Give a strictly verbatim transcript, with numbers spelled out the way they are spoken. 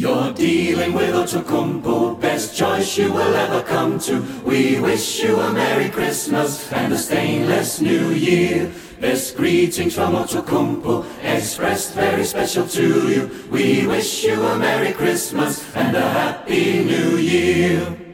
You're dealing with Outokumpu, best choice you will ever come to. We wish you a Merry Christmas and a stainless New Year. Best greetings from Outokumpu, expressed very special to you. We wish you a Merry Christmas and a Happy New Year.